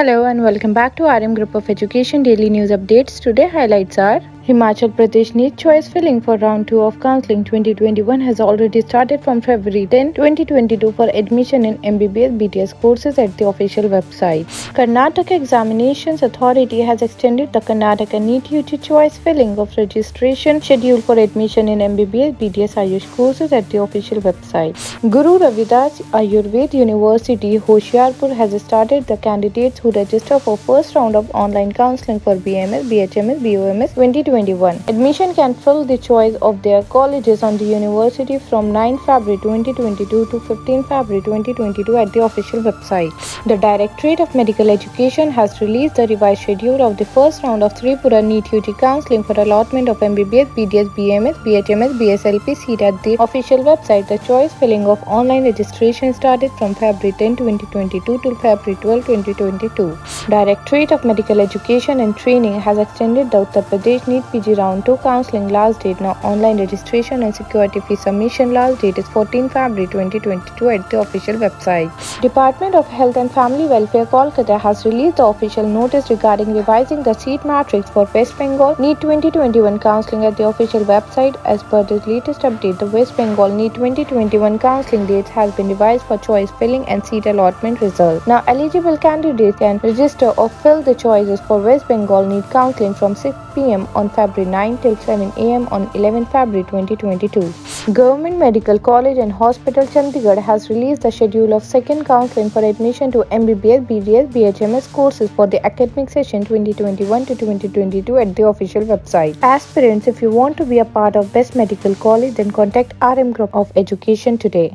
Hello and welcome back to RM group of education daily news updates. Today highlights are Himachal Pradesh NEET choice filling for round 2 of counselling 2021 has already started from February 10, 2022 for admission in MBBS BDS courses at the official website. Karnataka Examinations Authority has extended the Karnataka NEET UG choice filling of registration schedule for admission in MBBS BDS Ayush courses at the official website. Guru Ravidas Ayurved University Hoshiarpur has started the candidates who register for first round of online counselling for BMS, BHMS, BOMS 2021. Admission can fill the choice of their colleges on the university from 9 February 2022 to 15 February 2022 at the official website. The Directorate of Medical Education has released the revised schedule of the first round of Tripura NEET-UG counselling for allotment of MBBS, BDS, BMS, BHMS, BSLP seat at the official website. The choice filling of online registration started from February 10, 2022 till February 12, 2022. Directorate of Medical Education and Training has extended the Uttar Pradesh NEET PG Round 2 counselling last date. Now online registration and security fee submission last date is 14 February 2022 at the official website. Department of Health and Family Welfare Kolkata has released the official notice regarding revising the seat matrix for West Bengal NEET 2021 counselling at the official website. As per the latest update, the West Bengal NEET 2021 counselling dates has been revised for choice filling and seat allotment result. Now eligible candidates can register or fill the choices for West Bengal NEET counselling from 6 p.m. on February 9 till 7 a.m. on 11 February 2022. Government Medical College and Hospital Chandigarh has released the schedule of second counselling for admission to MBBS, BDS, BHMS courses for the academic session 2021 to 2022 at the official website. Aspirants, if you want to be a part of Best Medical College, then contact RM Group of Education today.